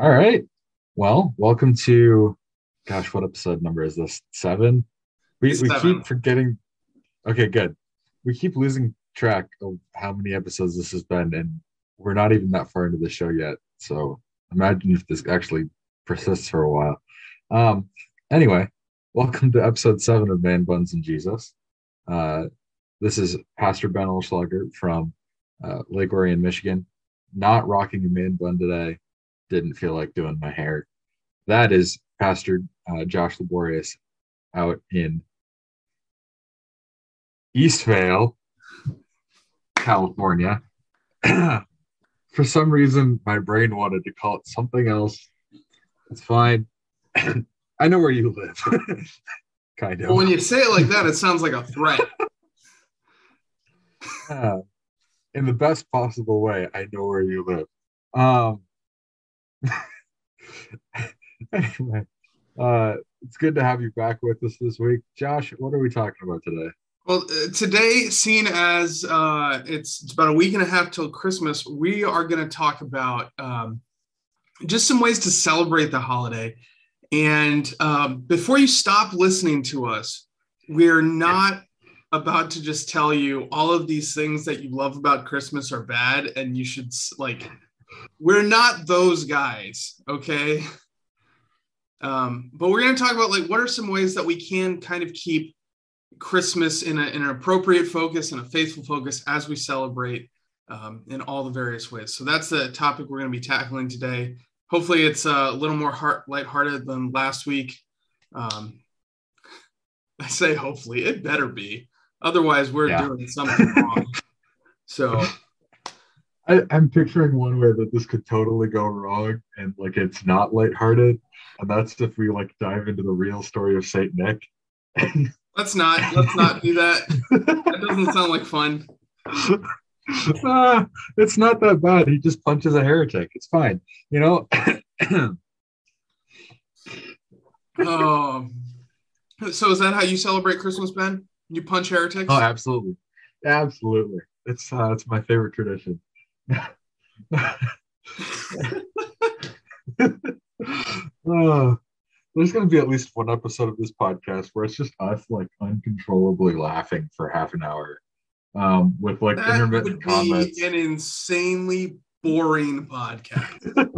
All right. Well, welcome to, gosh, what episode number is this? Seven? We keep forgetting. Okay, good. We keep losing track of how many episodes this has been, and we're not even that far into the show yet. So imagine if this actually persists for a while. Anyway, welcome to episode 7 of Man, Buns, and Jesus. This is Pastor Ben Olschlager from Lake Orion, Michigan. Not rocking a man bun today. Didn't feel like doing my hair. That is Pastor Josh Laborious out in Eastvale, California. For some reason, my brain wanted to call it something else. It's fine. I know where you live. Kind of. Well, when you say it like that, it sounds like a threat. In the best possible way, I know where you live. Anyway, it's good to have you back with us this week. Josh, what are we talking about today? Well, today, seeing as it's about a week and a half till Christmas, we are going to talk about just some ways to celebrate the holiday. And before you stop listening to us, we're not about to just tell you all of these things that you love about Christmas are bad and you should, like, we're not those guys, okay? But we're going to talk about, like, what are some ways that we can kind of keep Christmas in an appropriate focus and a faithful focus as we celebrate in all the various ways. So that's the topic we're going to be tackling today. Hopefully it's a little more lighthearted than last week. I say hopefully. It better be. Otherwise, we're doing something wrong. So I'm picturing one way that this could totally go wrong and, like, it's not lighthearted. And that's if we, like, dive into the real story of Saint Nick. Let's not do that. That doesn't sound like fun. It's not that bad. He just punches a heretic. It's fine. You know? So is that how you celebrate Christmas, Ben? You punch heretics? Oh, absolutely. Absolutely. It's my favorite tradition. There's going to be at least one episode of this podcast where it's just us, like, uncontrollably laughing for half an hour with, like, that intermittent would be comments. An insanely boring podcast.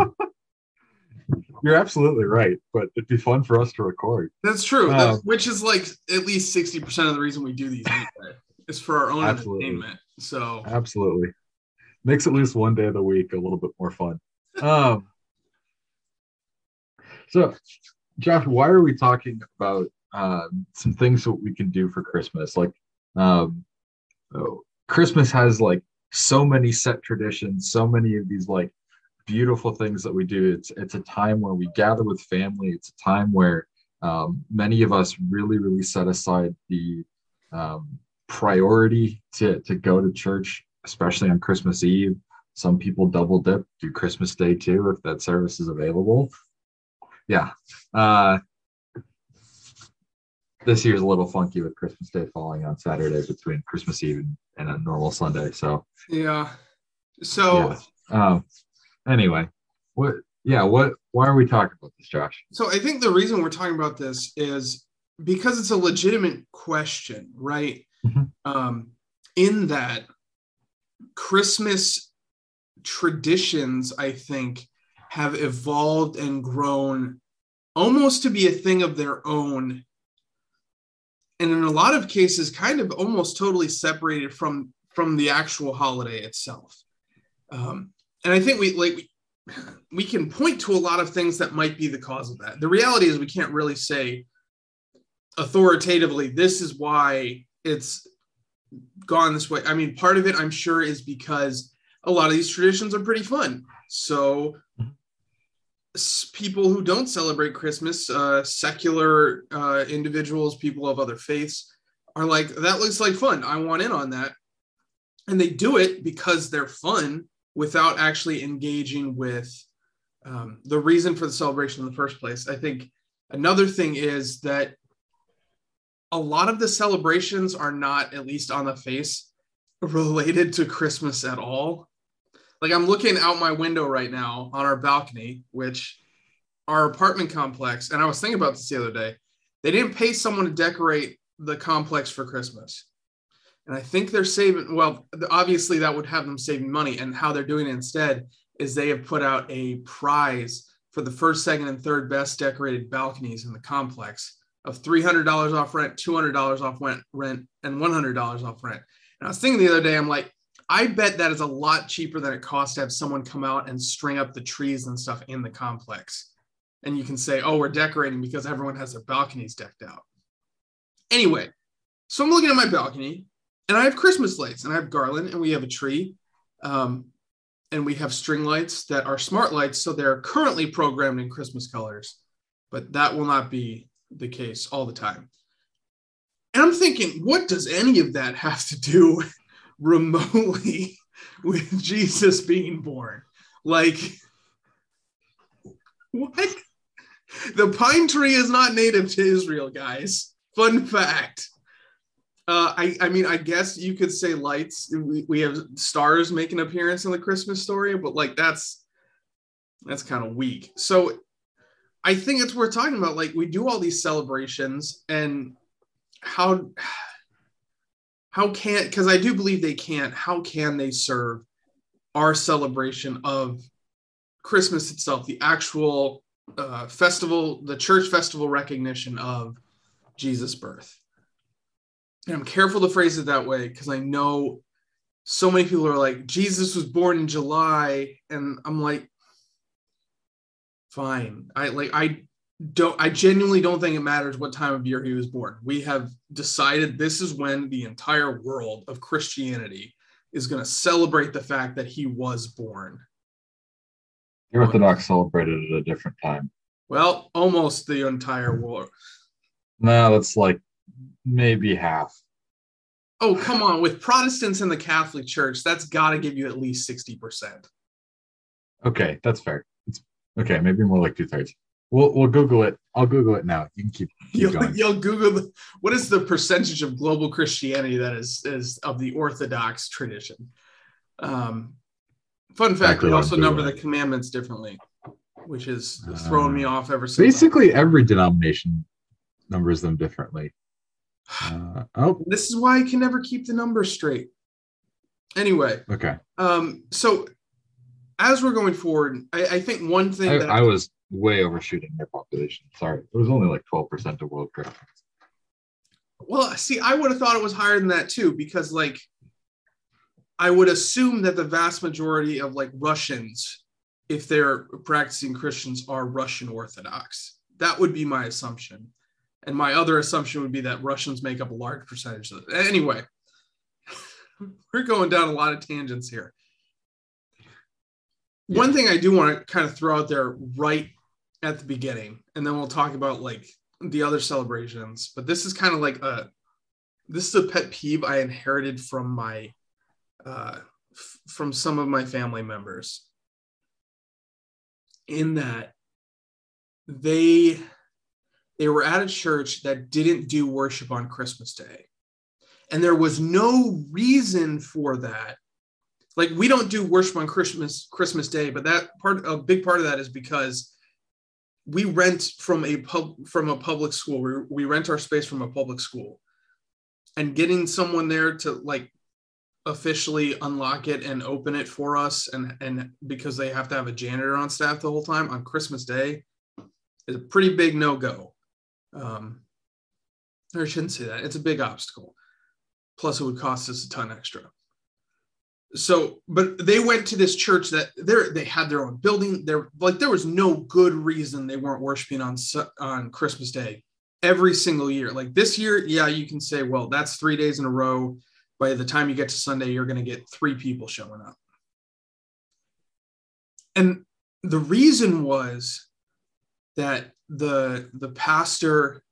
You're absolutely right, but it'd be fun for us to record. That's true, which is, like, at least 60% of the reason we do these anyway. It's for our own entertainment. So absolutely. Makes at least one day of the week a little bit more fun. So, Josh, why are we talking about some things that we can do for Christmas? Like, Christmas has, like, so many set traditions, so many of these, like, beautiful things that we do. It's a time where we gather with family. It's a time where many of us really, really set aside the priority to go to church, especially on Christmas Eve. Some people double dip, do Christmas Day too, if that service is available. Yeah. This year's a little funky with Christmas Day falling on Saturday between Christmas Eve and a normal Sunday. So yeah. So yeah. Anyway, why are we talking about this, Josh? So I think the reason we're talking about this is because it's a legitimate question, right? Mm-hmm. In that Christmas traditions, I think, have evolved and grown almost to be a thing of their own. And in a lot of cases, kind of almost totally separated from the actual holiday itself. And I think we can point to a lot of things that might be the cause of that. The reality is we can't really say authoritatively, this is why it's gone this way. I mean, part of it, I'm sure, is because a lot of these traditions are pretty fun. So people who don't celebrate Christmas, secular individuals, people of other faiths, are like, that looks like fun. I want in on that. And they do it because they're fun, without actually engaging with the reason for the celebration in the first place. I think another thing is that a lot of the celebrations are not, at least on the face, related to Christmas at all. Like, I'm looking out my window right now on our balcony, which our apartment complex, and I was thinking about this the other day, they didn't pay someone to decorate the complex for Christmas. And I think they're saving, well, obviously that would have them saving money. And how they're doing it instead is they have put out a prize for the first, second, and third best decorated balconies in the complex of $300 off rent, $200 off rent, and $100 off rent. And I was thinking the other day, I'm like, I bet that is a lot cheaper than it costs to have someone come out and string up the trees and stuff in the complex. And you can say, oh, we're decorating because everyone has their balconies decked out. Anyway, so I'm looking at my balcony and I have Christmas lights and I have garland and we have a tree. And we have string lights that are smart lights. So they're currently programmed in Christmas colors, but that will not be the case all the time. And I'm thinking, what does any of that have to do remotely with Jesus being born? Like, what? The pine tree is not native to Israel, guys. Fun fact. I mean, I guess you could say lights. We have stars make an appearance in the Christmas story, but like that's kind of weak. So I think it's worth talking about. Like, we do all these celebrations, and how can, because I do believe they can't, how can they serve our celebration of Christmas itself, the actual festival, the church festival recognition of Jesus' birth? And I'm careful to phrase it that way because I know so many people are like, Jesus was born in July. And I'm like, fine. I genuinely don't think it matters what time of year he was born. We have decided this is when the entire world of Christianity is going to celebrate the fact that he was born. The Orthodox celebrated at a different time. Well, almost the entire world. No, that's like maybe half. Oh, come on. With Protestants and the Catholic Church, that's got to give you at least 60%. Okay, that's fair. It's okay, maybe more like 2/3. We'll Google it. I'll Google it now. You can keep going. You'll Google what is the percentage of global Christianity that is of the Orthodox tradition. Fun fact, we also number the commandments differently, which is throwing me off ever since. Basically, every denomination numbers them differently. This is why I can never keep the numbers straight. Anyway. Okay. So as we're going forward, I think one thing that I was way overshooting their population. Sorry. It was only like 12% of world Christians. Well, see, I would have thought it was higher than that too, because like I would assume that the vast majority of like Russians, if they're practicing Christians, are Russian Orthodox. That would be my assumption. And my other assumption would be that Russians make up a large percentage of it. Anyway, we're going down a lot of tangents here. Yeah. One thing I do want to kind of throw out there right at the beginning, and then we'll talk about like the other celebrations, but this is kind of like this is a pet peeve I inherited from my, from some of my family members, in that they were at a church that didn't do worship on Christmas Day. And there was no reason for that. Like, we don't do worship on Christmas Day, but a big part of that is because we rent from a public school. We rent our space from a public school. And getting someone there to like officially unlock it and open it for us, and because they have to have a janitor on staff the whole time on Christmas Day, is a pretty big no-go. Or I shouldn't say that. It's a big obstacle. Plus, it would cost us a ton extra. So, but they went to this church that they had their own building. There was no good reason they weren't worshiping on Christmas Day every single year. Like this year, yeah, you can say, well, that's 3 days in a row. By the time you get to Sunday, you're going to get 3 people showing up. And the reason was that the pastor,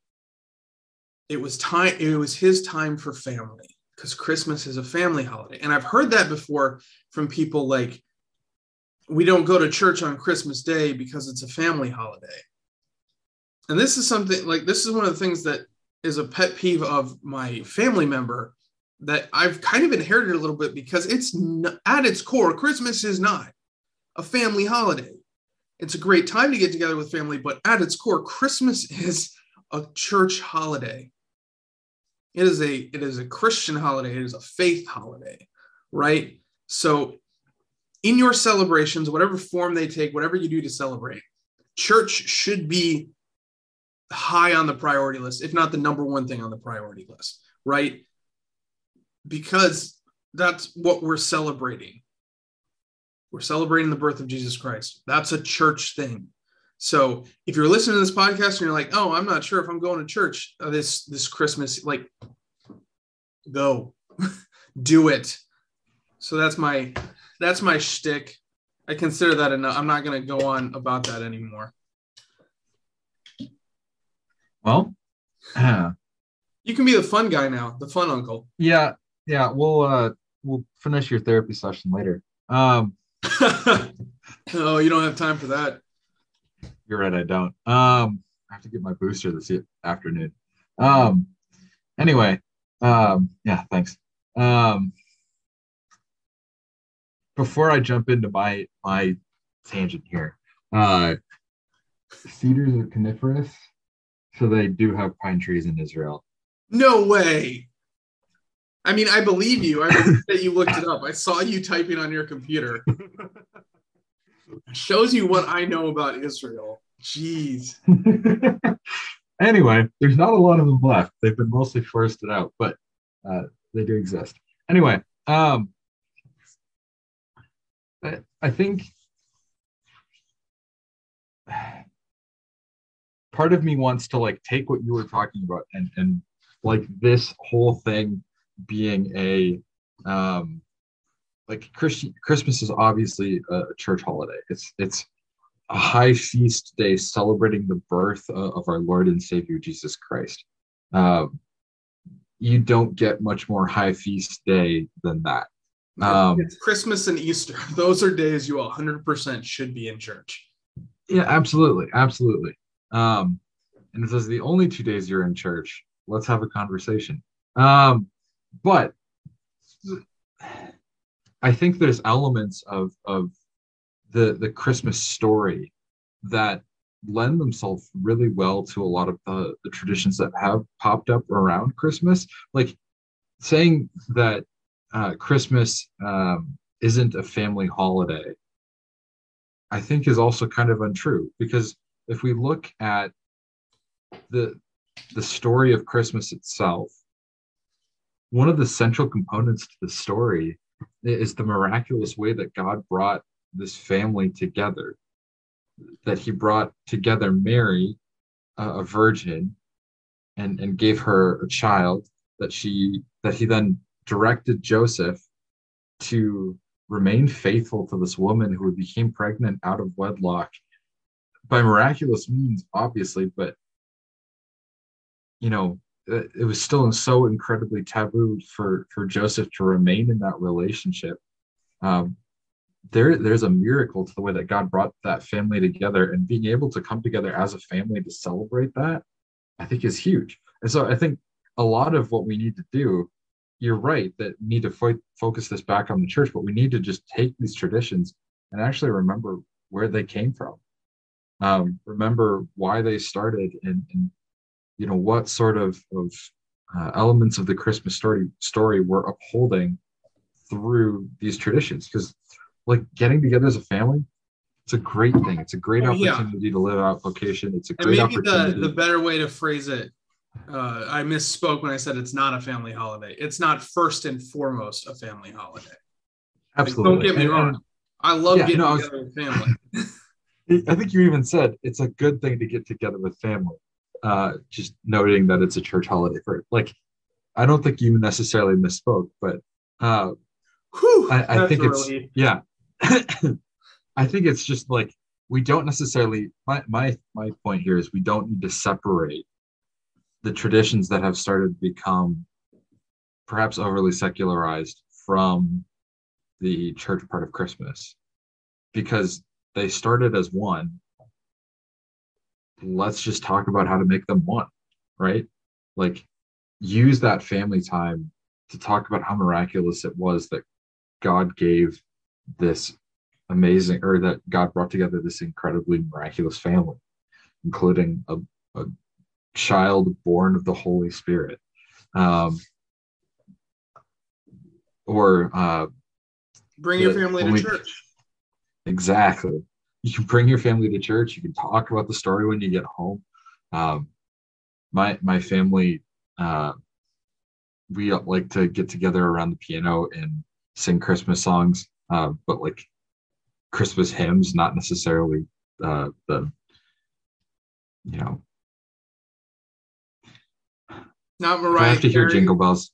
it was his time for family, because Christmas is a family holiday. And I've heard that before from people like, we don't go to church on Christmas Day because it's a family holiday. And this is one of the things that is a pet peeve of my family member, that I've kind of inherited a little bit, because it's not, at its core, Christmas is not a family holiday. It's a great time to get together with family, but at its core, Christmas is a church holiday. It is a Christian holiday. It is a faith holiday, right? So in your celebrations, whatever form they take, whatever you do to celebrate, church should be high on the priority list, if not the number one thing on the priority list, right? Because that's what we're celebrating. We're celebrating the birth of Jesus Christ. That's a church thing. So if you're listening to this podcast and you're like, oh, I'm not sure if I'm going to church this Christmas, like, go do it. So that's my shtick. I consider that enough. I'm not going to go on about that anymore. Well, you can be the fun guy now, the fun uncle. Yeah. We'll finish your therapy session later. No, you don't have time for that. You're right, I don't. I have to get my booster this afternoon. Anyway, yeah, thanks. Before I jump into my tangent here, cedars are coniferous, so they do have pine trees in Israel. No way. I mean, I believe you. I believe that you looked it up. I saw you typing on your computer. Shows you what I know about Israel. Jeez. Anyway, there's not a lot of them left. They've been mostly forested out, but they do exist. Anyway, I think part of me wants to like take what you were talking about and like this whole thing being a like Christmas is obviously a church holiday. It's a high feast day celebrating the birth of our Lord and Savior Jesus Christ. You don't get much more high feast day than that. It's Christmas and Easter. Those are days you 100% should be in church. Yeah, absolutely. And if those are the only 2 days you're in church, let's have a conversation. But I think there's elements of the Christmas story that lend themselves really well to a lot of the traditions that have popped up around Christmas. Like saying that Christmas isn't a family holiday, I think is also kind of untrue, because if we look at the story of Christmas itself, one of the central components to the story is the miraculous way that God brought this family together, that he brought together Mary, a virgin, and gave her a child that he then directed Joseph to remain faithful to this woman who became pregnant out of wedlock by miraculous means, obviously, but you know, it was still so incredibly taboo for Joseph to remain in that relationship. There's a miracle to the way that God brought that family together, and being able to come together as a family to celebrate that, I think, is huge. And so I think a lot of what we need to do, you're right, that we need to focus this back on the church, but we need to just take these traditions and actually remember where they came from. Remember why they started and you know, what sort of elements of the Christmas story we're upholding through these traditions. Because, like, getting together as a family, it's a great thing. It's a great opportunity to live out vocation. It's a great opportunity. Maybe the better way to phrase it, I misspoke when I said it's not a family holiday. It's not first and foremost a family holiday. Absolutely. Like, don't get me wrong. I love getting together with family. I think you even said it's a good thing to get together with family. Just noting that it's a church holiday for it. Like, I don't think you necessarily misspoke, but I think it's relief. Yeah. I think it's just like we don't necessarily. My point here is we don't need to separate the traditions that have started to become perhaps overly secularized from the church part of Christmas, because they started as one. Let's just talk about how to make them one, right? Like, use that family time to talk about how miraculous it was that God gave this amazing, or that God brought together this incredibly miraculous family, including a child born of the Holy Spirit, bring your family to church. Exactly. You can bring your family to church. You can talk about the story when you get home. My family, we like to get together around the piano and sing Christmas songs, but like Christmas hymns, not necessarily not Mariah. I have to hear Jingle Bells.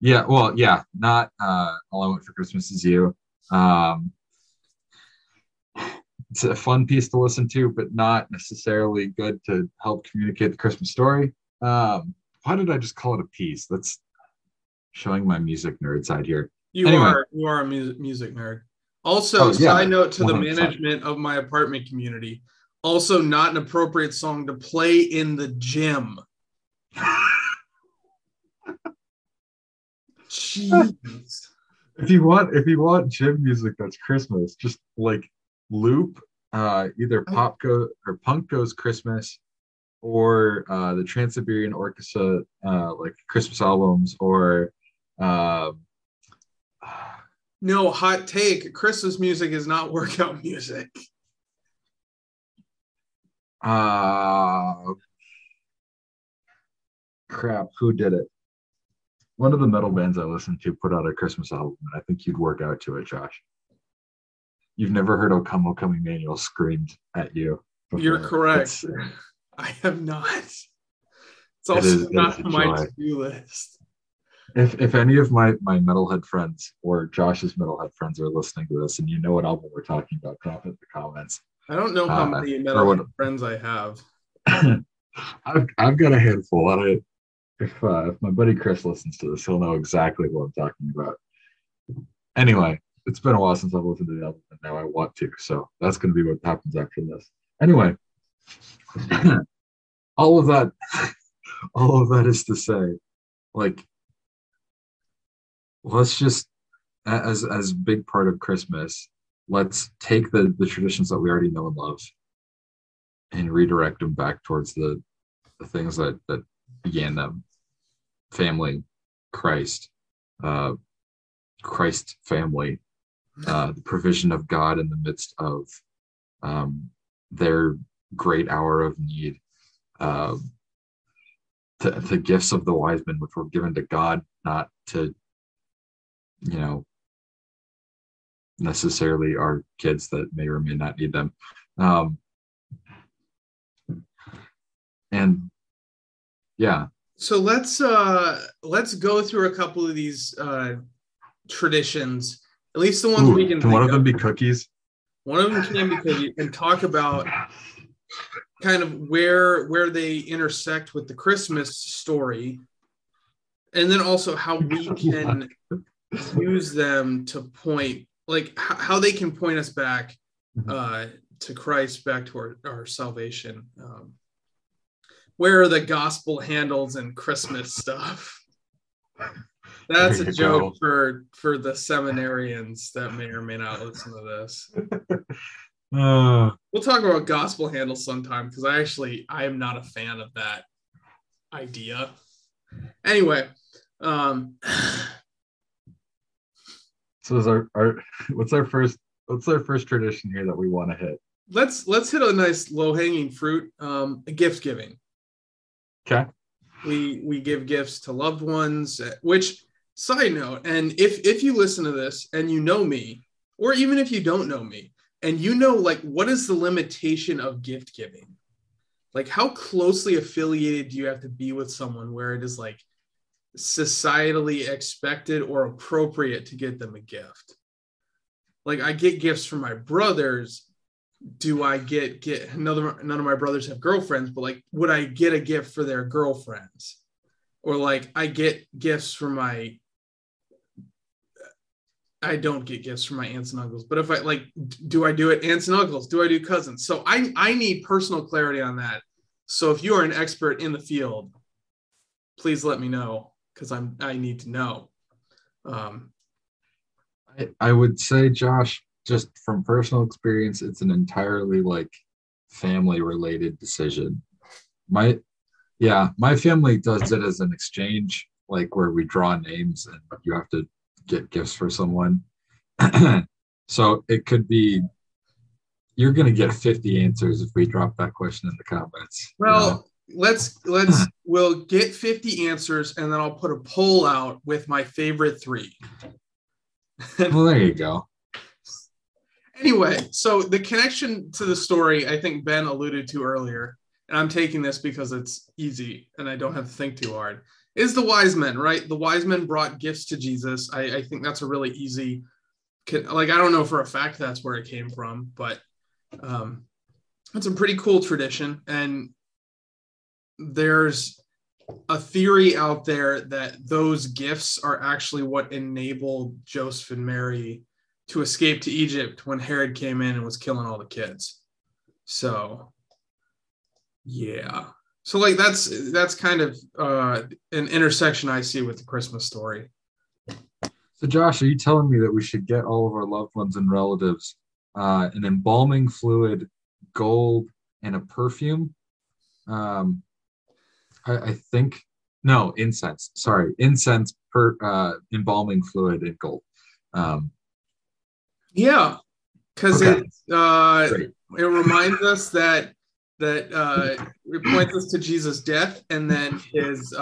Yeah, well, yeah, not All I Want for Christmas Is You. It's a fun piece to listen to, but not necessarily good to help communicate the Christmas story. Why did I just call it a piece? That's showing my music nerd side here. You are a music nerd. Also, side note to the management of my apartment community. Also, not an appropriate song to play in the gym. Jeez. If you want gym music that's Christmas, just like loop either Popko or Punko's Christmas, or the Trans-Siberian Orchestra like Christmas albums, or no, hot take, Christmas music is not workout music. Crap, who did it? One of the metal bands I listened to put out a Christmas album, and I think you'd work out to it, Josh. You've never heard O Come, O Come Emmanuel screamed at you before. You're correct. I have not. It's also not on my to-do list. If any of my metalhead friends or Josh's metalhead friends are listening to this, and you know what album we're talking about, drop it in the comments. I don't know how many metalhead friends I have. I've got a handful. If my buddy Chris listens to this, he'll know exactly what I'm talking about. Anyway, it's been a while since I've listened to the album, and now I want to. So that's going to be what happens after this. Anyway, all of that is to say, like, let's just, as a big part of Christmas, let's take the traditions that we already know and love and redirect them back towards the things that began them. Family, Christ family, the provision of God in the midst of their great hour of need, the gifts of the wise men, which were given to God, not to, necessarily our kids that may or may not need them. And yeah. So let's go through a couple of these traditions, at least the ones we can think of. Can one of them be cookies? One of them can be cookies, and talk about kind of where they intersect with the Christmas story, and then also how we can use them to point, like how they can point us back to Christ, back to our salvation. Where are the gospel handles and Christmas stuff? That's a joke for the seminarians that may or may not listen to this. We'll talk about gospel handles sometime, because I am not a fan of that idea. Anyway, so is our what's our first tradition here that we want to hit? Let's hit a nice low-hanging fruit, gift giving. Okay. We give gifts to loved ones, which, side note, and if you listen to this and you know me, or even if you don't know me, and you know, like, what is the limitation of gift giving? Like, how closely affiliated do you have to be with someone where it is, like, societally expected or appropriate to get them a gift? Like, I get gifts from my brothers. Do I get another? None of my brothers have girlfriends, but like, would I get a gift for their girlfriends? Or like, I get gifts from my. I don't get gifts from my aunts and uncles, but if I like, do I do it aunts and uncles? Do I do cousins? So I need personal clarity on that. So if you are an expert in the field, please let me know because I need to know. I would say, Josh, just from personal experience, it's an entirely like family related decision. My family does it as an exchange, like where we draw names and you have to get gifts for someone. So it could be, you're going to get 50 answers if we drop that question in the comments. Well, you know? We'll get 50 answers and then I'll put a poll out with my favorite three. Well, there you go. Anyway, so the connection to the story, I think Ben alluded to earlier, and I'm taking this because it's easy and I don't have to think too hard, is the wise men, right? The wise men brought gifts to Jesus. I think that's a really easy, like, I don't know for a fact that's where it came from, but it's a pretty cool tradition. And there's a theory out there that those gifts are actually what enabled Joseph and Mary to escape to Egypt when Herod came in and was killing all the kids. So, yeah. So like that's kind of an intersection I see with the Christmas story. So Josh, are you telling me that we should get all of our loved ones and relatives an embalming fluid, gold, and a perfume? Incense. Sorry, incense, embalming fluid, and gold. Yeah, because it reminds us that it points us to Jesus' death and then his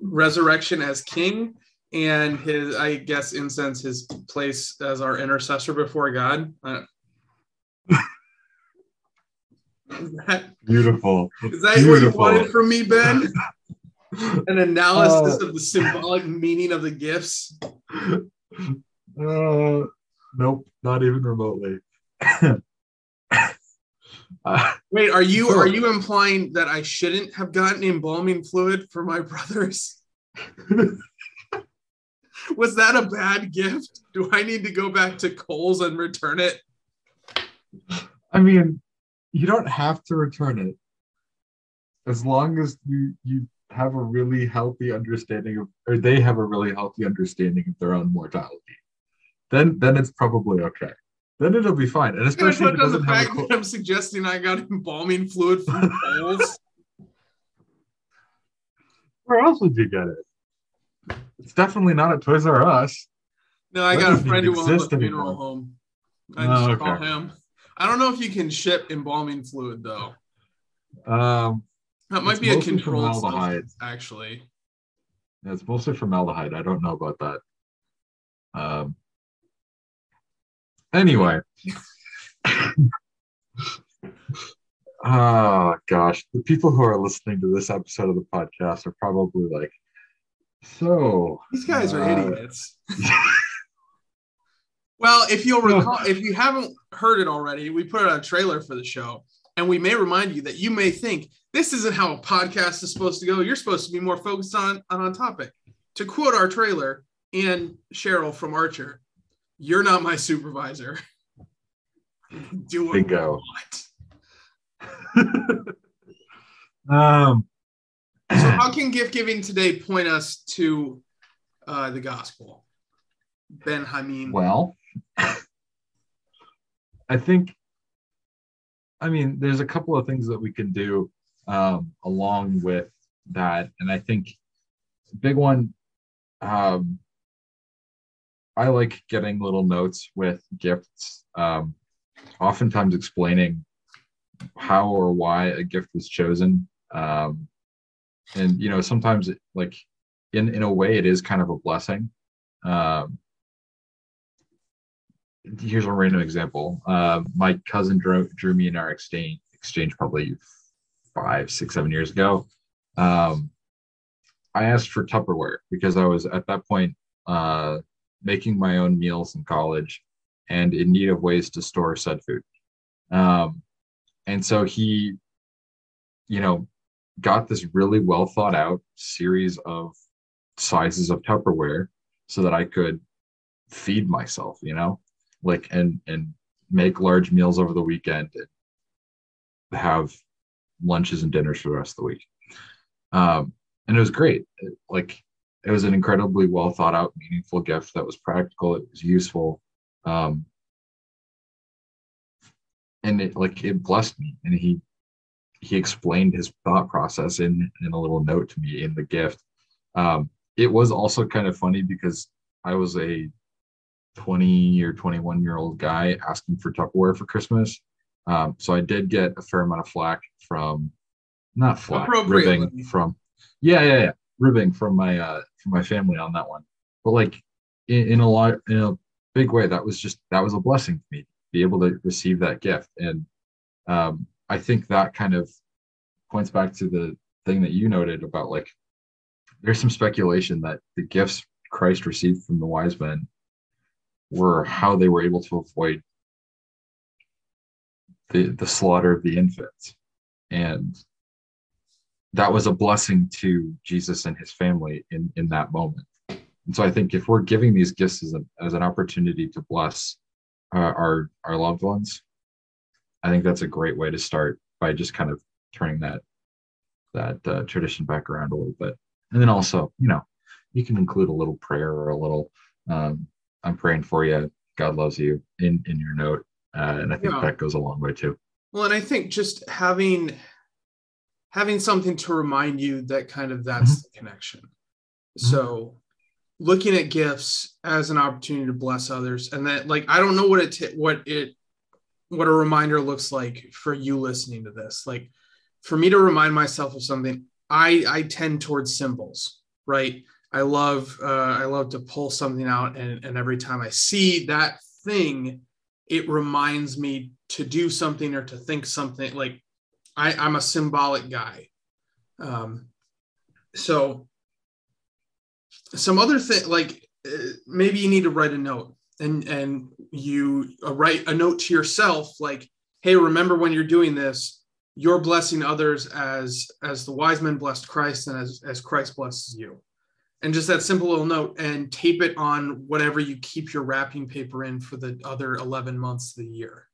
resurrection as king and his, I guess, incense, his place as our intercessor before God. Beautiful. Is that what you wanted from me, Ben? An analysis of the symbolic meaning of the gifts? Nope, not even remotely. Wait, are you implying that I shouldn't have gotten embalming fluid for my brothers? Was that a bad gift? Do I need to go back to Kohl's and return it? I mean, you don't have to return it. As long as you have a really healthy understanding of, or they have a really healthy understanding of their own mortality. Then it's probably okay. Then it'll be fine. And especially if it doesn't have that I'm suggesting I got embalming fluid from Kohl's. Where else would you get it? It's definitely not at Toys R Us. No, I got a friend who owns a funeral home. I just call him. I don't know if you can ship embalming fluid though. That might be a controlled substance, actually. Yeah, it's mostly formaldehyde. I don't know about that. Anyway. Oh, gosh. The people who are listening to this episode of the podcast are probably like, so... These guys are idiots. Well, if you'll recall, if you haven't heard it already, we put out a trailer for the show, and we may remind you that you may think, this isn't how a podcast is supposed to go. You're supposed to be more focused on topic. To quote our trailer and Cheryl from Archer, you're not my supervisor. Do what you want. So how can gift giving today point us to the gospel? Ben Hameen. Well, I mean, there's a couple of things that we can do along with that. And I think a big one, I like getting little notes with gifts, oftentimes explaining how or why a gift was chosen. And, you know, sometimes it, like in a way it is kind of a blessing. Here's a random example. My cousin drew me in our exchange probably 5, 6, 7 years ago. I asked for Tupperware because I was at that point, making my own meals in college and in need of ways to store said food. And so he, you know, got this really well thought out series of sizes of Tupperware so that I could feed myself, you know, like, and make large meals over the weekend and have lunches and dinners for the rest of the week. And it was great. Like It was an incredibly well thought out, meaningful gift that was practical. It was useful. And it blessed me. And he explained his thought process in a little note to me in the gift. It was also kind of funny because I was a 20 or 21 year old guy asking for Tupperware for Christmas. So I did get a fair amount of flack ribbing from my family on that one. But in a big way, that was a blessing to me to be able to receive that gift. And I think that kind of points back to the thing that you noted about there's some speculation that the gifts Christ received from the wise men were how they were able to avoid the slaughter of the infants. And that was a blessing to Jesus and his family in that moment. And so I think if we're giving these gifts as an opportunity to bless our loved ones, I think that's a great way to start by just kind of turning that tradition back around a little bit. And then also, you can include a little prayer or a little, I'm praying for you, God loves you in your note. And I think that goes a long way too. Well, and I think just having something to remind you that that's mm-hmm. the connection. Mm-hmm. So looking at gifts as an opportunity to bless others. And that, I don't know what a reminder looks like for you listening to this. For me to remind myself of something, I tend towards symbols, right? I love to pull something out. And every time I see that thing, it reminds me to do something or to think something. I'm a symbolic guy. So some other thing, maybe you need to write a note and you write a note to yourself. Hey, remember when you're doing this, you're blessing others as the wise men blessed Christ and as Christ blesses you. And just that simple little note, and tape it on whatever you keep your wrapping paper in for the other 11 months of the year,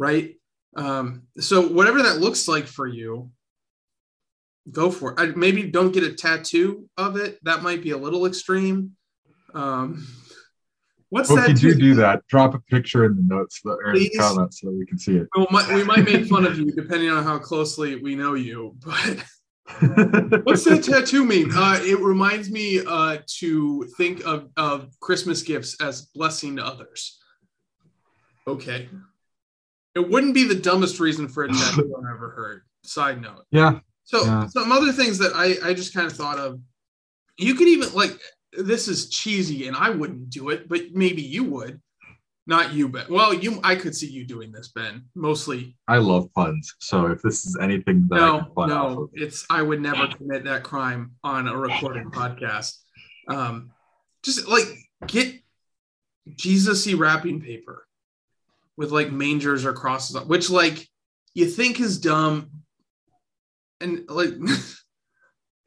right? So whatever that looks like for you, go for it. Maybe don't get a tattoo of it. That might be a little extreme. If you do that, drop a picture in the notes or in the comments so that we can see it. We might make fun of you depending on how closely we know you, but... What's that tattoo mean? It reminds me to think of Christmas gifts as blessing to others. Okay. It wouldn't be the dumbest reason for a tattoo I've ever heard. Side note. Yeah. So some other things that I just kind of thought of. You could even this is cheesy and I wouldn't do it, but maybe you would. Not you, Ben. Well, I could see you doing this, Ben. Mostly. I love puns. So if this is anything that I can pun off of. I would never commit that crime on a recorded podcast. Get Jesus-y wrapping paper with mangers or crosses on, which you think is dumb. And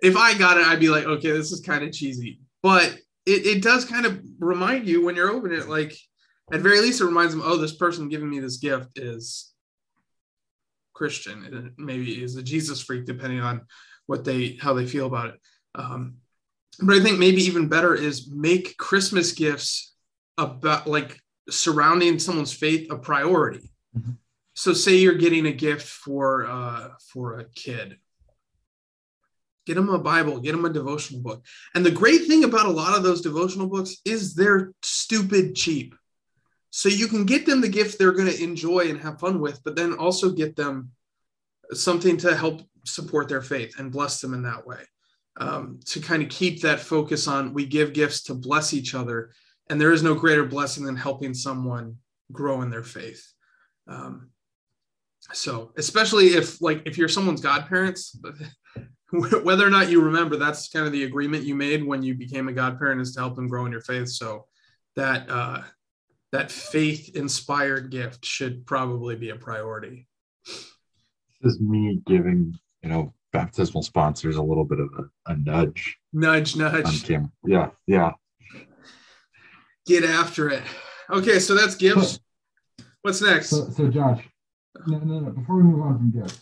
if I got it, I'd be okay, this is kind of cheesy. But it does kind of remind you when you're opening it, at very least, it reminds them, this person giving me this gift is Christian, and maybe is a Jesus freak, depending on how they feel about it. But I think maybe even better is make Christmas gifts about surrounding someone's faith a priority. Mm-hmm. So, say you're getting a gift for a kid, get them a Bible, get them a devotional book. And the great thing about a lot of those devotional books is they're stupid cheap. So you can get them the gift they're going to enjoy and have fun with, but then also get them something to help support their faith and bless them in that way. To kind of keep that focus on, we give gifts to bless each other, and there is no greater blessing than helping someone grow in their faith. So especially if you're someone's godparents, whether or not you remember, that's kind of the agreement you made when you became a godparent, is to help them grow in your faith. So that faith-inspired gift should probably be a priority. This is me giving, baptismal sponsors a little bit of a nudge. Nudge. On camera. Yeah. Get after it. Okay, so that's gifts. What's next? So Josh, no, before we move on from gifts,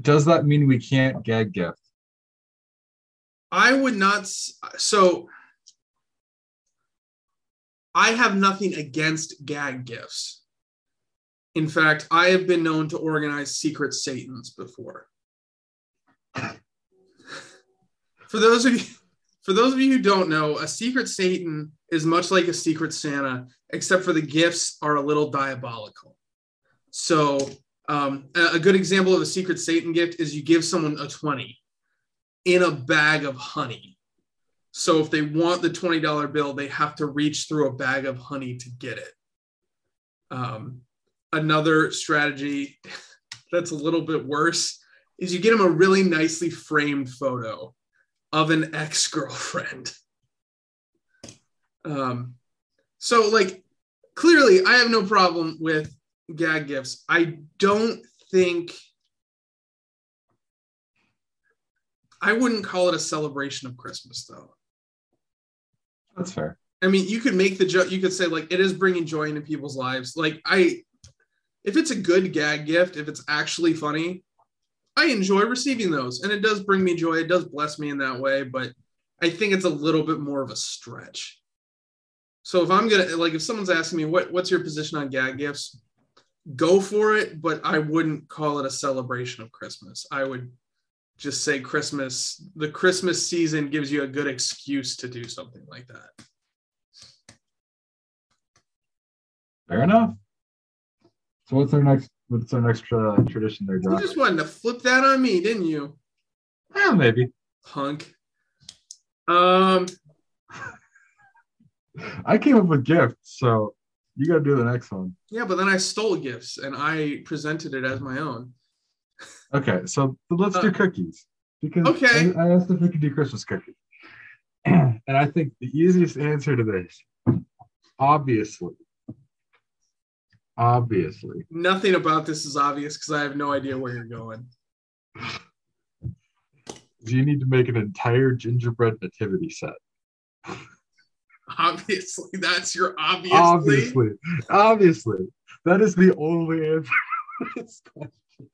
does that mean we can't gag gifts? I would not. So I have nothing against gag gifts. In fact, I have been known to organize secret Satans before. For those of you who don't know, a secret Satan is much like a secret Santa, except for the gifts are a little diabolical. So a good example of a secret Satan gift is you give someone a 20 in a bag of honey. So if they want the $20 bill, they have to reach through a bag of honey to get it. Another strategy that's a little bit worse is you get them a really nicely framed photo of an ex-girlfriend. So like, clearly I have no problem with gag gifts. I don't think, I wouldn't call it a celebration of Christmas though. That's fair. I mean, you could make the joke, you could say like, it is bringing joy into people's lives. Like if it's a good gag gift, if it's actually funny, I enjoy receiving those, and it does bring me joy. It does bless me in that way, but I think it's a little bit more of a stretch. So if I'm going to, like, if someone's asking me, what's your position on gag gifts? Go for it, but I wouldn't call it a celebration of Christmas. I would just say Christmas, the Christmas season gives you a good excuse to do something like that. Fair enough. So what's our next tradition there, Josh? You just wanted to flip that on me, didn't you? Yeah, maybe. Punk. I came up with gifts, so you got to do the next one. Yeah, but then I stole gifts, and I presented it as my own. Okay, so let's do cookies. Because okay. I asked if we could do Christmas cookies. And I think the easiest answer to this, obviously. Nothing about this is obvious because I have no idea where you're going. You need to make an entire gingerbread nativity set. Obviously, that's your obviously. Obviously. That is the only answer to this question.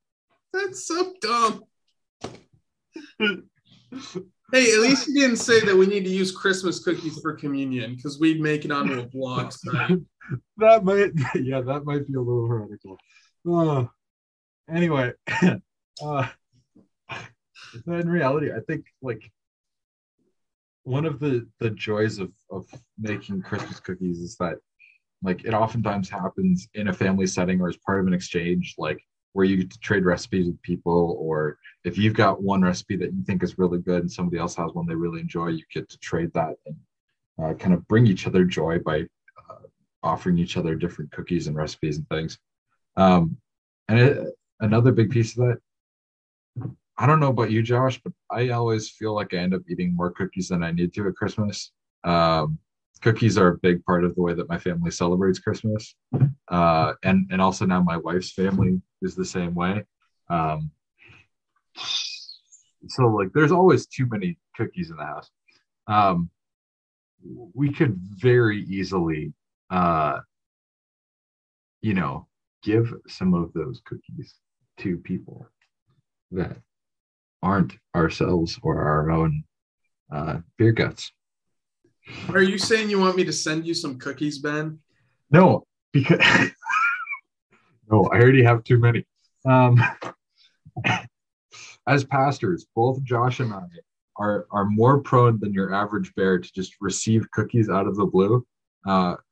That's so dumb. Hey, at least you didn't say that we need to use Christmas cookies for communion because we'd make it onto a blog site. That might be a little radical. Anyway, in reality, I think like one of the joys of making Christmas cookies is that like it oftentimes happens in a family setting or as part of an exchange, like where you get to trade recipes with people, or if you've got one recipe that you think is really good and somebody else has one they really enjoy, you get to trade that and kind of bring each other joy by offering each other different cookies and recipes and things. Another big piece of that, I don't know about you, Josh, but I always feel like I end up eating more cookies than I need to at Christmas. Cookies are a big part of the way that my family celebrates Christmas. And also now my wife's family is the same way. So like there's always too many cookies in the house. We could very easily give some of those cookies to people that aren't ourselves or our own beer guts. Are you saying you want me to send you some cookies, Ben? No, because no, I already have too many. As pastors, both Josh and I are more prone than your average bear to just receive cookies out of the blue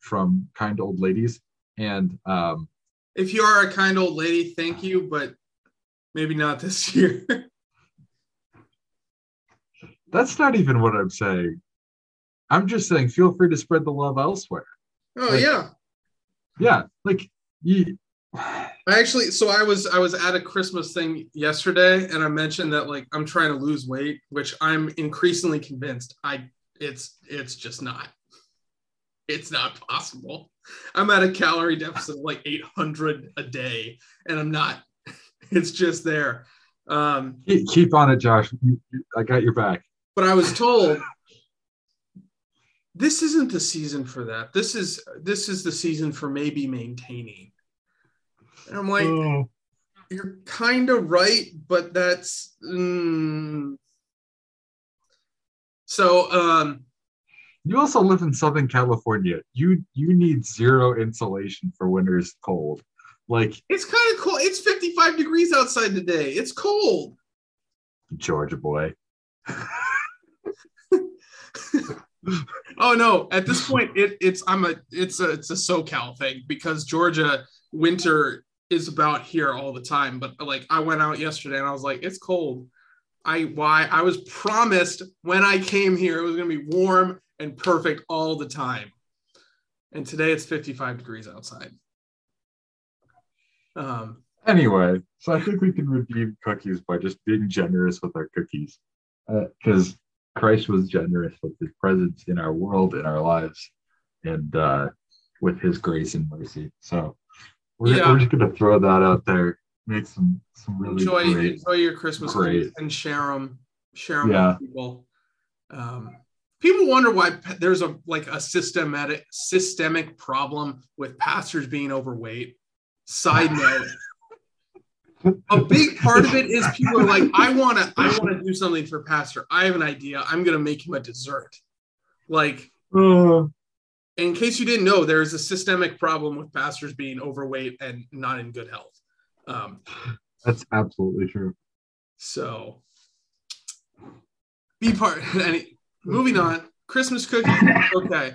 from kind old ladies. And if you are a kind old lady, thank you, but maybe not this year. That's not even what I'm saying. I'm just saying, feel free to spread the love elsewhere. Oh, like, yeah. Yeah. Like you. So I was at a Christmas thing yesterday and I mentioned that like, I'm trying to lose weight, which I'm increasingly convinced it's just not. It's not possible. I'm at a calorie deficit of like 800 a day and I'm not, it's just there. Keep on it, Josh. I got your back. But I was told this isn't the season for that. This is the season for maybe maintaining. And I'm like, You're kind of right, but that's So you also live in Southern California. You need zero insulation for winter's cold. Like, it's kind of cold. It's 55 degrees outside today. It's cold. Georgia boy. Oh no! At this point, it's a SoCal thing, because Georgia winter is about here all the time. But like, I went out yesterday and I was like, it's cold. I was promised when I came here it was gonna be warm and perfect all the time, and today it's 55 degrees outside. Anyway, so I think we can redeem cookies by just being generous with our cookies, because Christ was generous with his presence in our world, in our lives, and with his grace and mercy. So we're just going to throw that out there. Make some really enjoy your Christmas cookies and share them with people. People wonder why there's a systemic problem with pastors being overweight. Side note, a big part of it is people are like, I want to do something for pastor. I have an idea. I'm going to make him a dessert. Like, in case you didn't know, there is a systemic problem with pastors being overweight and not in good health. That's absolutely true. So be part. Moving on. Christmas cookies. Okay.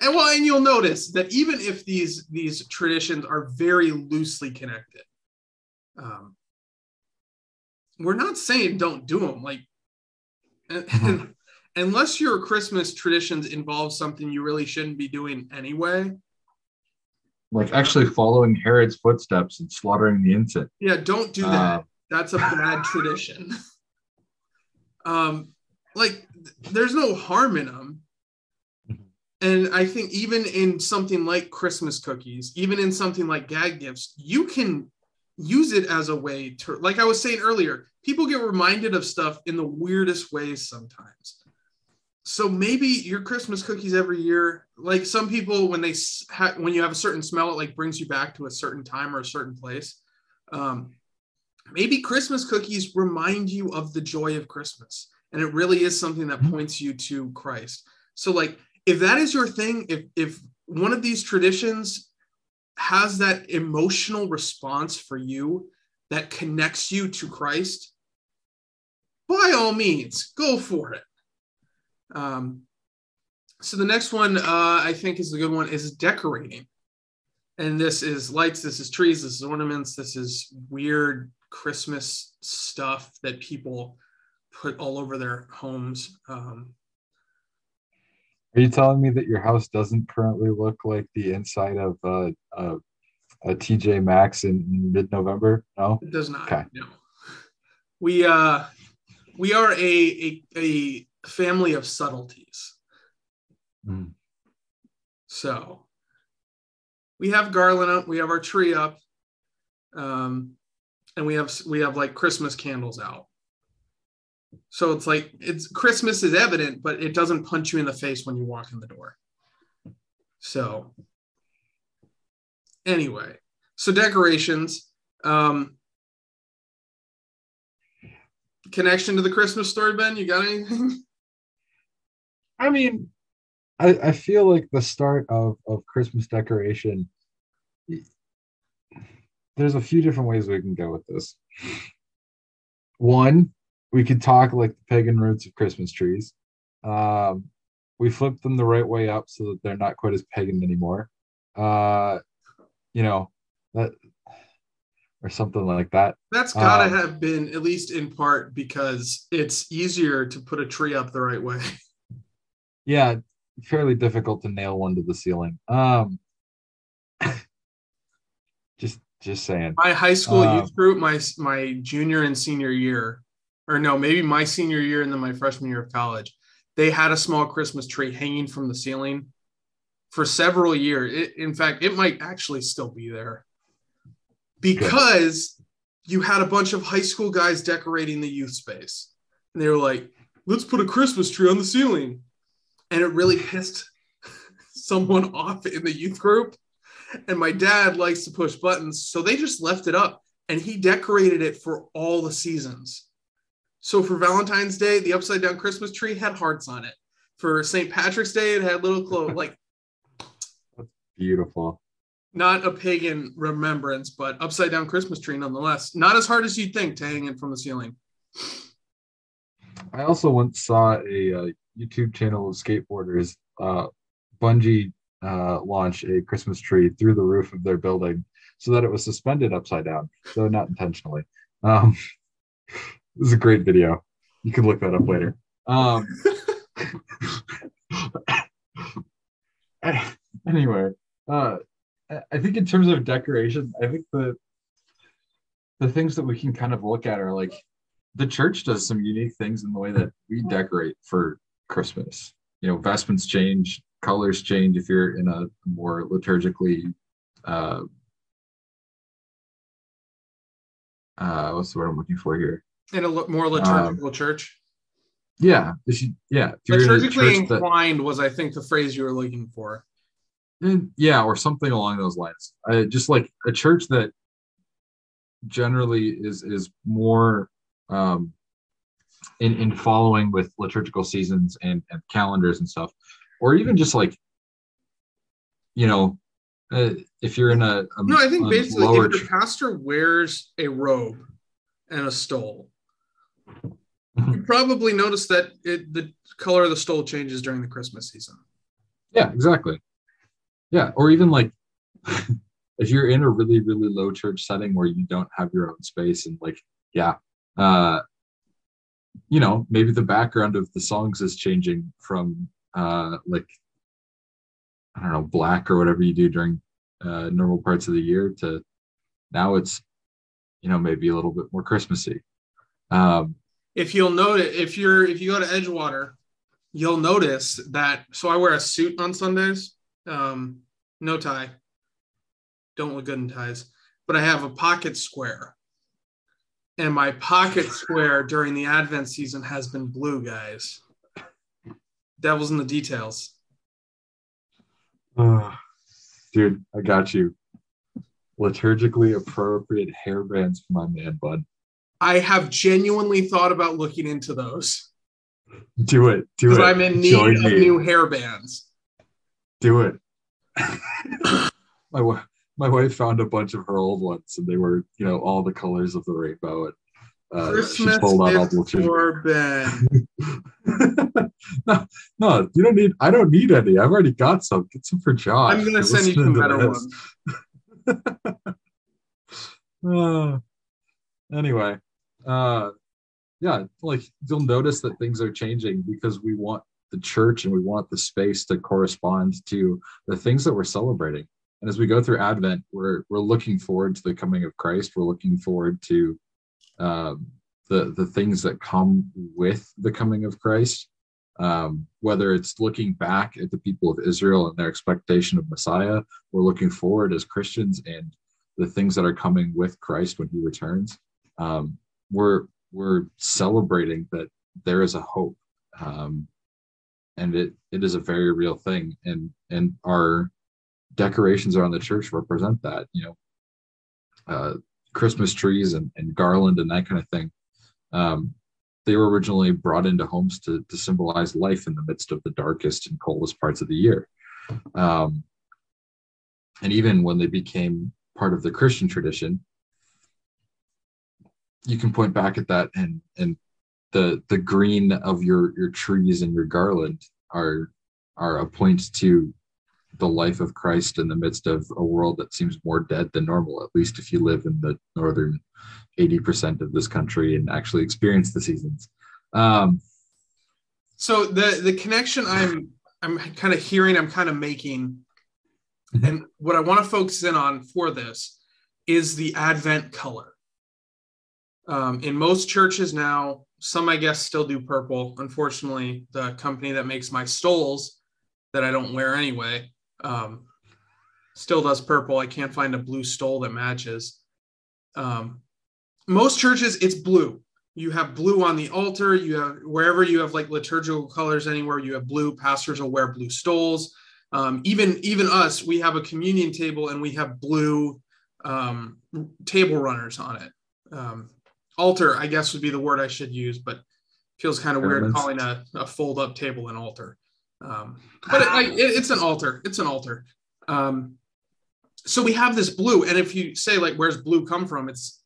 And you'll notice that even if these traditions are very loosely connected, we're not saying don't do them. Like, unless your Christmas traditions involve something you really shouldn't be doing anyway. Like actually following Herod's footsteps and slaughtering the infant. Yeah, don't do that. That's a bad tradition. Like, there's no harm in them. And I think even in something like Christmas cookies, even in something like gag gifts, you can use it as a way to, like I was saying earlier, people get reminded of stuff in the weirdest ways sometimes. So maybe your Christmas cookies every year, like some people, when you have a certain smell, it like brings you back to a certain time or a certain place. Maybe Christmas cookies remind you of the joy of Christmas. And it really is something that points you to Christ. So like, if that is your thing, if one of these traditions has that emotional response for you that connects you to Christ, by all means, go for it. So the next one I think is a good one, is decorating. And this is lights, this is trees, this is ornaments, this is weird Christmas stuff that people put all over their homes. Are you telling me that your house doesn't currently look like the inside of a TJ Maxx in mid-November? No, it does not. Okay. No, we are a family of subtleties. Mm. So we have garland up, we have our tree up, and we have like Christmas candles out. So it's like, Christmas is evident, but it doesn't punch you in the face when you walk in the door. So anyway, so decorations, connection to the Christmas story, Ben, you got anything? I mean, I feel like the start of Christmas decoration, there's a few different ways we can go with this. One, we could talk like the pagan roots of Christmas trees. We flip them the right way up so that they're not quite as pagan anymore. That or something like that. That's gotta have been, at least in part, because it's easier to put a tree up the right way. Yeah, fairly difficult to nail one to the ceiling. Just saying. My high school youth group, my junior and senior year, or no, maybe my senior year and then my freshman year of college, they had a small Christmas tree hanging from the ceiling for several years. In fact, it might actually still be there, because you had a bunch of high school guys decorating the youth space. And they were like, let's put a Christmas tree on the ceiling. And it really pissed someone off in the youth group. And my dad likes to push buttons, so they just left it up. And he decorated it for all the seasons. So for Valentine's Day, the upside down Christmas tree had hearts on it. For St. Patrick's Day, it had little clothes. Like, that's beautiful. Not a pagan remembrance, but upside down Christmas tree nonetheless. Not as hard as you'd think to hang it from the ceiling. I also once saw a YouTube channel of skateboarders bungee launch a Christmas tree through the roof of their building so that it was suspended upside down, though not intentionally. This is a great video. You can look that up later. Anyway, I think in terms of decoration, I think the things that we can kind of look at are like the church does some unique things in the way that we decorate for Christmas. You know, vestments change, colors change if you're in a more liturgically what's the word I'm looking for here? In a more liturgical church. Yeah. Liturgically inclined was, I think, the phrase you were looking for. Yeah, or something along those lines. Just like a church that generally is more in following with liturgical seasons and calendars and stuff, or even just like, you know, if you're in a no, I think basically if the pastor wears a robe and a stole, you probably notice that the color of the stole changes during the Christmas season. Yeah, exactly. Yeah, or even like if you're in a really, really low church setting where you don't have your own space and like, yeah, you know, maybe the background of the songs is changing from like, I don't know, black or whatever you do during normal parts of the year to now it's, you know, maybe a little bit more Christmassy. If you'll notice, if you go to Edgewater, you'll notice that. So I wear a suit on Sundays, no tie, don't look good in ties, but I have a pocket square, and my pocket square during the Advent season has been blue, guys. Devil's in the details. Oh, dude, I got you. Liturgically appropriate hairbands for my man, bud. I have genuinely thought about looking into those. Do it. Do it. Because I'm in need of new hairbands. Do it. My wife found a bunch of her old ones, and they were, you know, all the colors of the rainbow. And Christmas for Ben. No, you don't need. I don't need any. I've already got some. Get some for Josh. I'm going to send you some better ones. Anyway, yeah, like you'll notice that things are changing because we want the church and we want the space to correspond to the things that we're celebrating. And as we go through Advent, we're looking forward to the coming of Christ. We're looking forward to the things that come with the coming of Christ, whether it's looking back at the people of Israel and their expectation of Messiah, or looking forward as Christians and the things that are coming with Christ when he returns. We're celebrating that there is a hope, and it is a very real thing, and our decorations around the church represent that, you know, Christmas trees and garland and that kind of thing. They were originally brought into homes to symbolize life in the midst of the darkest and coldest parts of the year. And even when they became part of the Christian tradition, you can point back at that and the green of your trees and your garland are a point to the life of Christ in the midst of a world that seems more dead than normal, at least if you live in the northern 80% of this country and actually experience the seasons. So the connection I'm kind of hearing, I'm kind of making, and what I want to focus in on for this is the Advent color. In most churches now, some I guess still do purple. Unfortunately, the company that makes my stoles that I don't wear anyway, still does purple. I can't find a blue stole that matches. Most churches, it's blue. You have blue on the altar. You have wherever you have like liturgical colors, anywhere you have blue, pastors will wear blue stoles. Even us, we have a communion table and we have blue table runners on it. altar, I guess, would be the word I should use, but feels kind of weird calling a fold-up table an altar. But it's an altar. It's an altar. So we have this blue, and if you say, like, where's blue come from? It's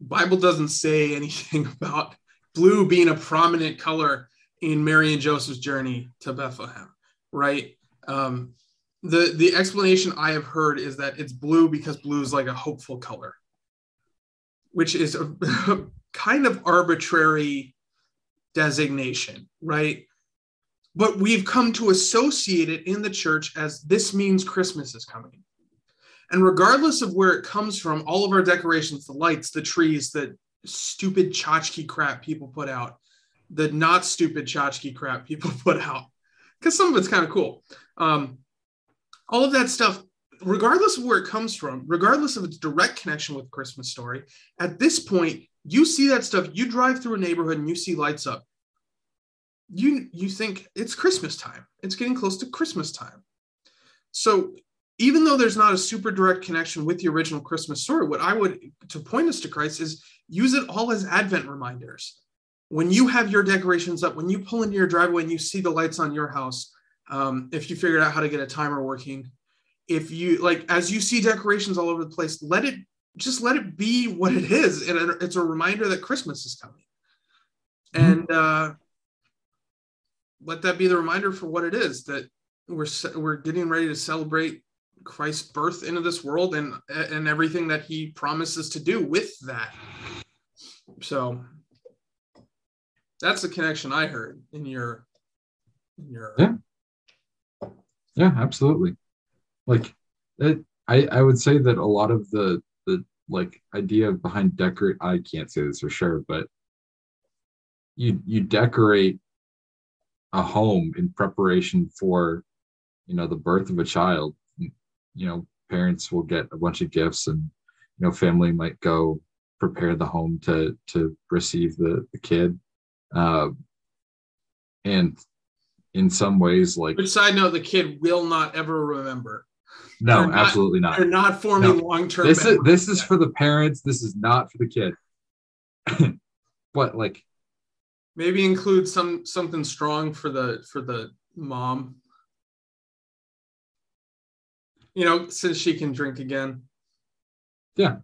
Bible doesn't say anything about blue being a prominent color in Mary and Joseph's journey to Bethlehem, right? The explanation I have heard is that it's blue because blue is like a hopeful color, which is a kind of arbitrary designation, right? But we've come to associate it in the church as this means Christmas is coming. And regardless of where it comes from, all of our decorations, the lights, the trees, the stupid tchotchke crap people put out, the not stupid tchotchke crap people put out, because some of it's kind of cool. All of that stuff, regardless of where it comes from, regardless of its direct connection with Christmas story, at this point, you see that stuff, you drive through a neighborhood and you see lights up. You think it's Christmas time. It's getting close to Christmas time. So even though there's not a super direct connection with the original Christmas story, what I would to point us to Christ is use it all as Advent reminders. When you have your decorations up, when you pull into your driveway and you see the lights on your house, if you figured out how to get a timer working, if you like, as you see decorations all over the place, let it be what it is. And it's a reminder that Christmas is coming. And, let that be the reminder for what it is, that we're getting ready to celebrate Christ's birth into this world and everything that he promises to do with that. So that's the connection I heard in your yeah, absolutely. Like it, I would say that a lot of the like idea behind decorate, I can't say this for sure, but you decorate a home in preparation for, the birth of a child. Parents will get a bunch of gifts, and family might go prepare the home to receive the kid. And in some ways, like, but side note, the kid will not ever remember. No, absolutely not. They're not forming long-term. This is for the parents. This is not for the kid. But like, maybe include something strong for the mom. Since she can drink again. Yeah.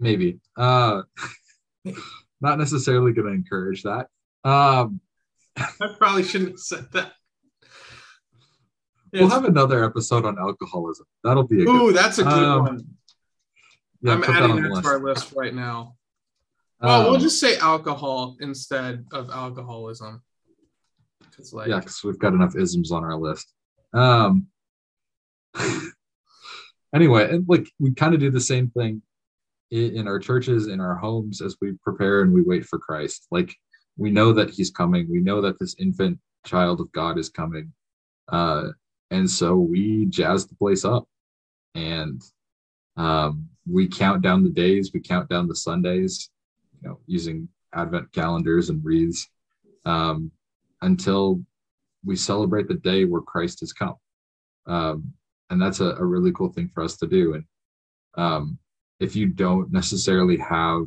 Maybe. Not necessarily going to encourage that. I probably shouldn't have said that. We'll have another episode on alcoholism. That'll be a good one. Ooh, that's a good one. Yeah, I'm adding that to our list right now. Well, we'll just say alcohol instead of alcoholism. Because we've got enough isms on our list. Anyway, and like we kind of do the same thing in our churches, in our homes, as we prepare and we wait for Christ. Like we know that he's coming. We know that this infant child of God is coming. And so we jazz the place up, and we count down the days. We count down the Sundays, using Advent calendars and wreaths, until we celebrate the day where Christ has come. And that's a really cool thing for us to do. And if you don't necessarily have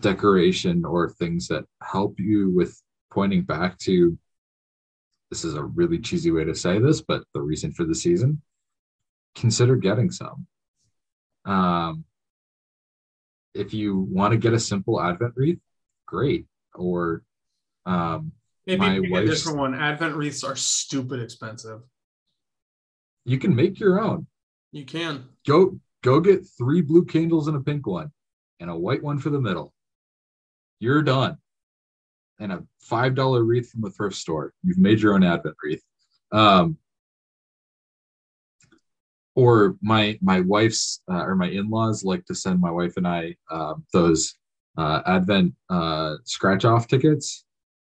decoration or things that help you with pointing back to, this is a really cheesy way to say this, but the reason for the season, consider getting some. If you want to get a simple Advent wreath, great. Or maybe my wife's, a different one. Advent wreaths are stupid expensive. You can make your own. You can. Go get 3 blue candles and a pink one and a white one for the middle. You're done. And a $5 wreath from a thrift store. You've made your own Advent wreath. Or my wife's or my in-laws like to send my wife and I those Advent scratch-off tickets.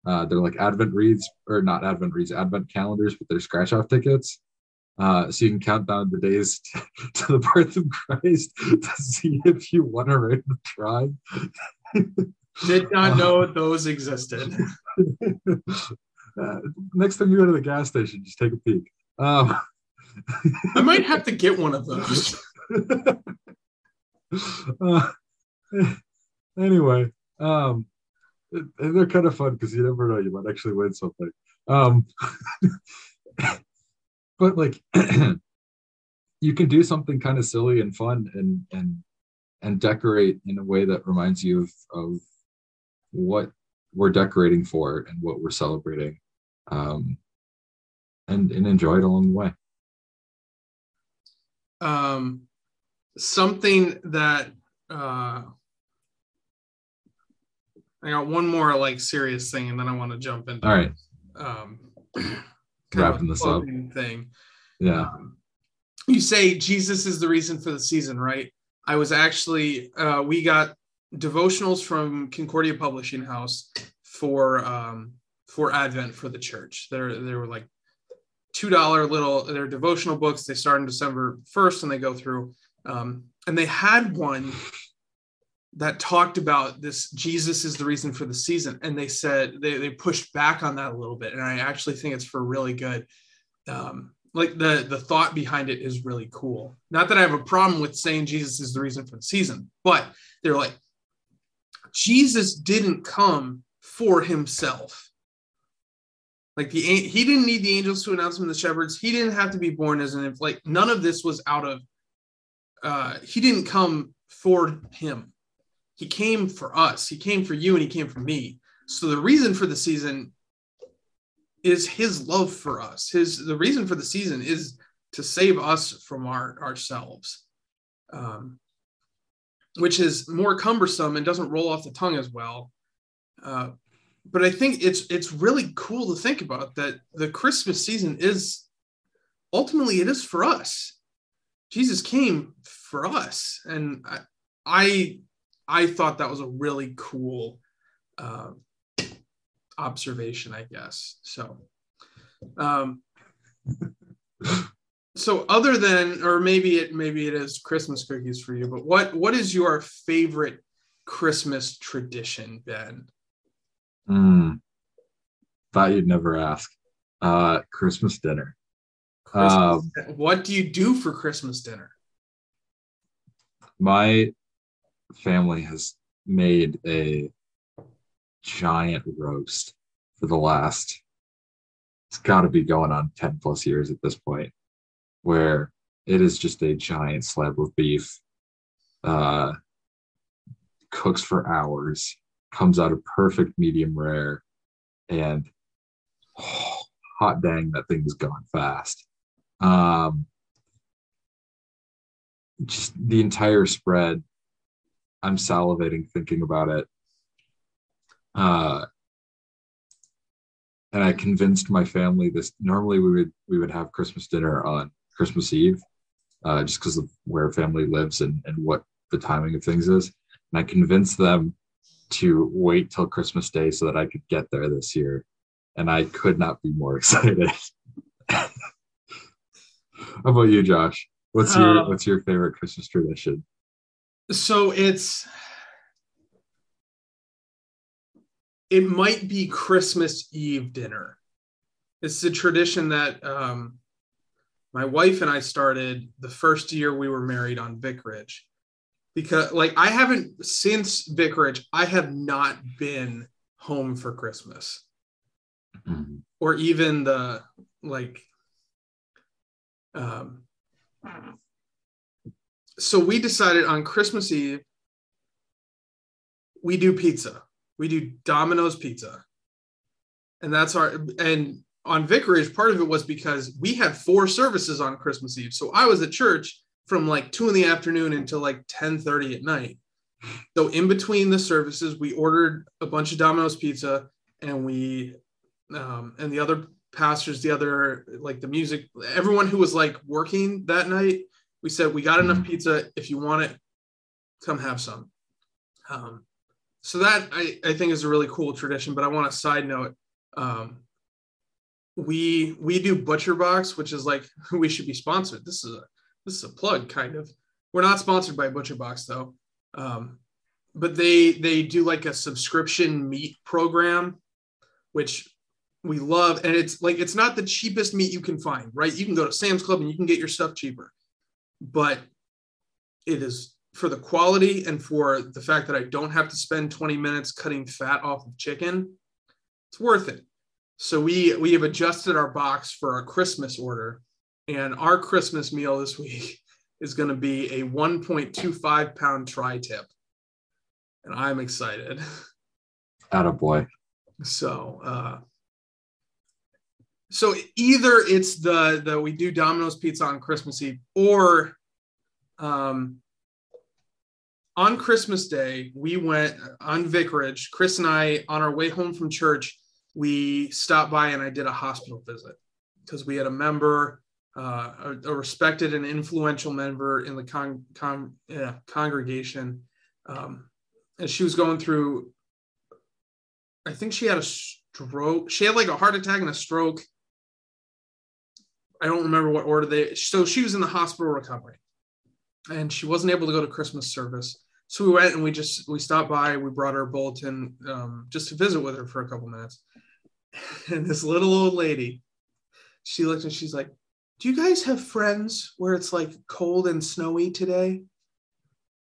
They're like Advent wreaths, or not Advent wreaths, Advent calendars, but they're scratch-off tickets. So you can count down the days to the birth of Christ to see if you want to write the tribe. Did not know those existed. Next time you go to the gas station, just take a peek. I might have to get one of those. Anyway, and they're kind of fun because you never know, you might actually win something. But like, you can do something kind of silly and fun and decorate in a way that reminds you of what we're decorating for and what we're celebrating, and enjoy it along the way. Something that I got one more like serious thing, and then I want to jump into all right. Wrapping this up thing. Yeah. You say Jesus is the reason for the season, right? I was actually we got devotionals from Concordia Publishing House for Advent for the church. They were like $2 little. They're devotional books. They start on December 1st and they go through. And they had one that talked about this, Jesus is the reason for the season. And they said, they pushed back on that a little bit. And I actually think it's for really good. Like the thought behind it is really cool. Not that I have a problem with saying Jesus is the reason for the season, but they're like, Jesus didn't come for himself. Like he didn't need the angels to announce him to the shepherds. He didn't have to be born as an infant. Like none of this was out of, he didn't come for him. He came for us. He came for you and he came for me. So the reason for the season is his love for us. The reason for the season is to save us from ourselves, which is more cumbersome and doesn't roll off the tongue as well. But I think it's really cool to think about that the Christmas season is ultimately it is for us. Jesus came for us. And I thought that was a really cool observation, I guess. So other than, or maybe it is Christmas cookies for you, but what is your favorite Christmas tradition, Ben? Thought you'd never ask. Christmas dinner. What do you do for Christmas dinner? My family has made a giant roast for the last, it's got to be going on 10 plus years at this point, where it is just a giant slab of beef, cooks for hours, comes out a perfect medium rare, and hot dang, that thing's gone fast. Just the entire spread, I'm salivating thinking about it. And I convinced my family this. Normally we would have Christmas dinner on Christmas Eve, just because of where family lives and what the timing of things is. And I convinced them to wait till Christmas Day so that I could get there this year. And I could not be more excited. How about you, Josh? What's your favorite Christmas tradition? So it might be Christmas Eve dinner. It's a tradition that my wife and I started the first year we were married on Vic Ridge, because like I haven't since Vic Ridge, I have not been home for Christmas. Mm-hmm. Or even the so we decided on Christmas Eve we do pizza. We do Domino's pizza. And that's and on Vic Ridge, part of it was because we had 4 services on Christmas Eve. So I was at church from like 2 in the afternoon until like 10:30 at night. So in between the services, we ordered a bunch of Domino's pizza and we and the other pastors, the other, like the music, everyone who was like working that night, we said, we got enough pizza. If you want it, come have some. So that I think is a really cool tradition, but I want a side note. We do Butcher Box, which is like, we should be sponsored. This is a plug kind of, we're not sponsored by Butcher Box though. But they do like a subscription meat program, which we love, and it's like it's not the cheapest meat you can find, right? You can go to Sam's Club and you can get your stuff cheaper, but It is for the quality and for the fact that I don't have to spend 20 minutes cutting fat off of chicken. It's worth it. So we have adjusted our box for our Christmas order, and our Christmas meal this week is going to be a 1.25 pound tri-tip. And I'm excited. Attaboy. So, so either it's the we do Domino's pizza on Christmas Eve, or on Christmas Day, we went on Vic Ridge. Chris and I, on our way home from church, we stopped by and I did a hospital visit because we had a member, a respected and influential member in the congregation. And she was going through, I think she had a stroke. She had like a heart attack and a stroke. I don't remember what order they, so she was in the hospital recovery and she wasn't able to go to Christmas service. So we went and we stopped by, we brought her bulletin just to visit with her for a couple minutes. And this little old lady, she looked and she's like, "Do you guys have friends where it's like cold and snowy today?"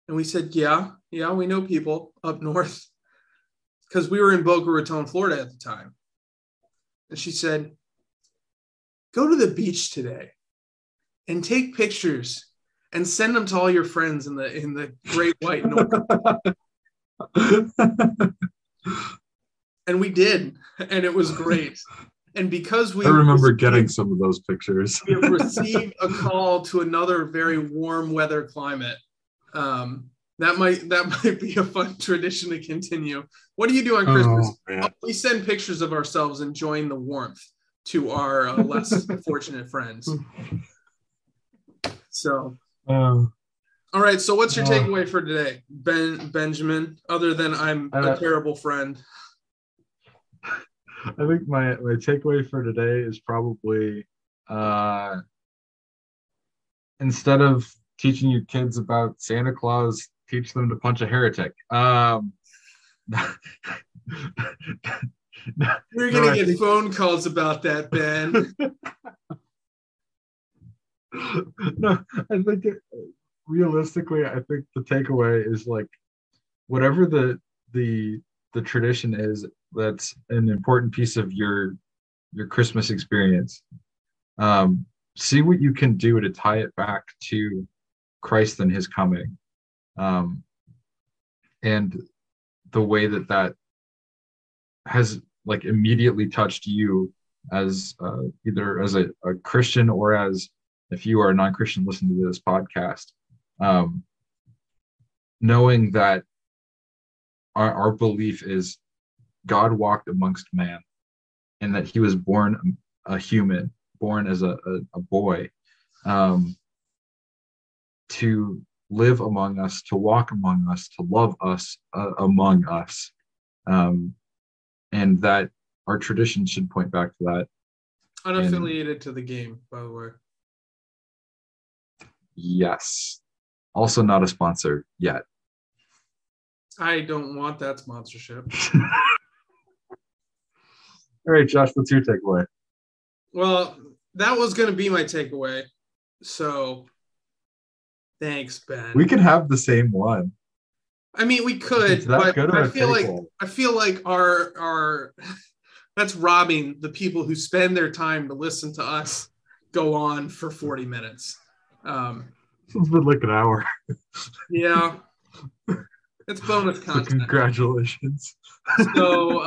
And we said, yeah, we know people up north, because we were in Boca Raton, Florida at the time. And she said, "Go to the beach today and take pictures and send them to all your friends in the great white north." And we did. And it was great. And because I remember getting some of those pictures. We received a call to another very warm weather climate. That might be a fun tradition to continue. What do you do on Christmas? Oh, we send pictures of ourselves enjoying the warmth to our less fortunate friends. So, all right. So, what's your takeaway for today, Benjamin? Other than I'm a terrible friend. I think my takeaway for today is probably instead of teaching your kids about Santa Claus, teach them to punch a heretic. We're going to get phone calls about that, Ben. No, I think realistically, I think the takeaway is like whatever the tradition is, that's an important piece of your Christmas experience. See what you can do to tie it back to Christ and his coming, and the way that has like immediately touched you as either as a Christian or as if you are a non-Christian listening to this podcast, knowing that our belief is God walked amongst man and that he was born a human, born as a boy, to live among us, to walk among us, to love us among us. And that our tradition should point back to that. Unaffiliated to the game, by the way. Yes. Also not a sponsor yet. I don't want that sponsorship. All right, Josh, what's your takeaway? Well, that was going to be my takeaway. So thanks, Ben. We could have the same one. I mean, we could, but I feel like our that's robbing the people who spend their time to listen to us go on for 40 minutes. It's been like an hour. Yeah. It's bonus content. So congratulations. So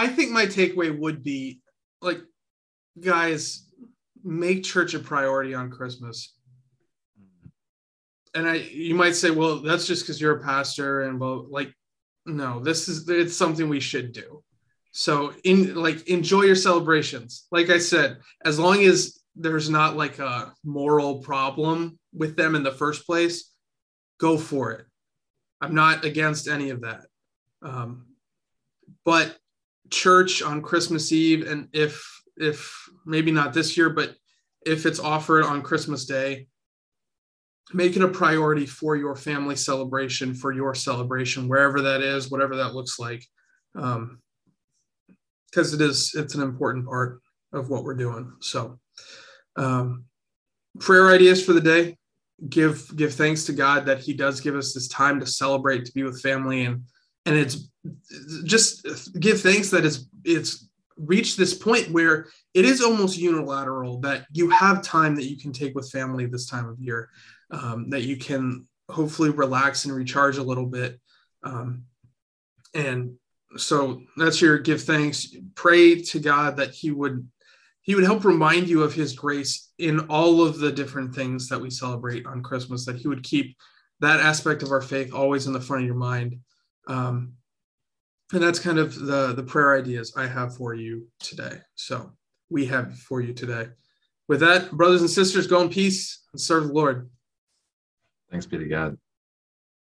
I think my takeaway would be, like, guys, make church a priority on Christmas. And you might say, well, that's just because you're a pastor, and well, like, no, it's something we should do. So enjoy your celebrations. Like I said, as long as there's not like a moral problem with them in the first place, go for it. I'm not against any of that. But church on Christmas Eve, and if maybe not this year, but if it's offered on Christmas Day, make it a priority for your family celebration, for your celebration, wherever that is, whatever that looks like. 'Cause it's an important part of what we're doing. So, prayer ideas for the day. give thanks to God that he does give us this time to celebrate, to be with family, and it's just give thanks that it's reached this point where it is almost unilateral, that you have time that you can take with family this time of year, that you can hopefully relax and recharge a little bit. And so that's your give thanks. Pray to God that he would help remind you of his grace in all of the different things that we celebrate on Christmas, that he would keep that aspect of our faith always in the front of your mind. And that's kind of the prayer ideas I have for you today. So we have for you today. With that, brothers and sisters, go in peace and serve the Lord. Thanks be to God.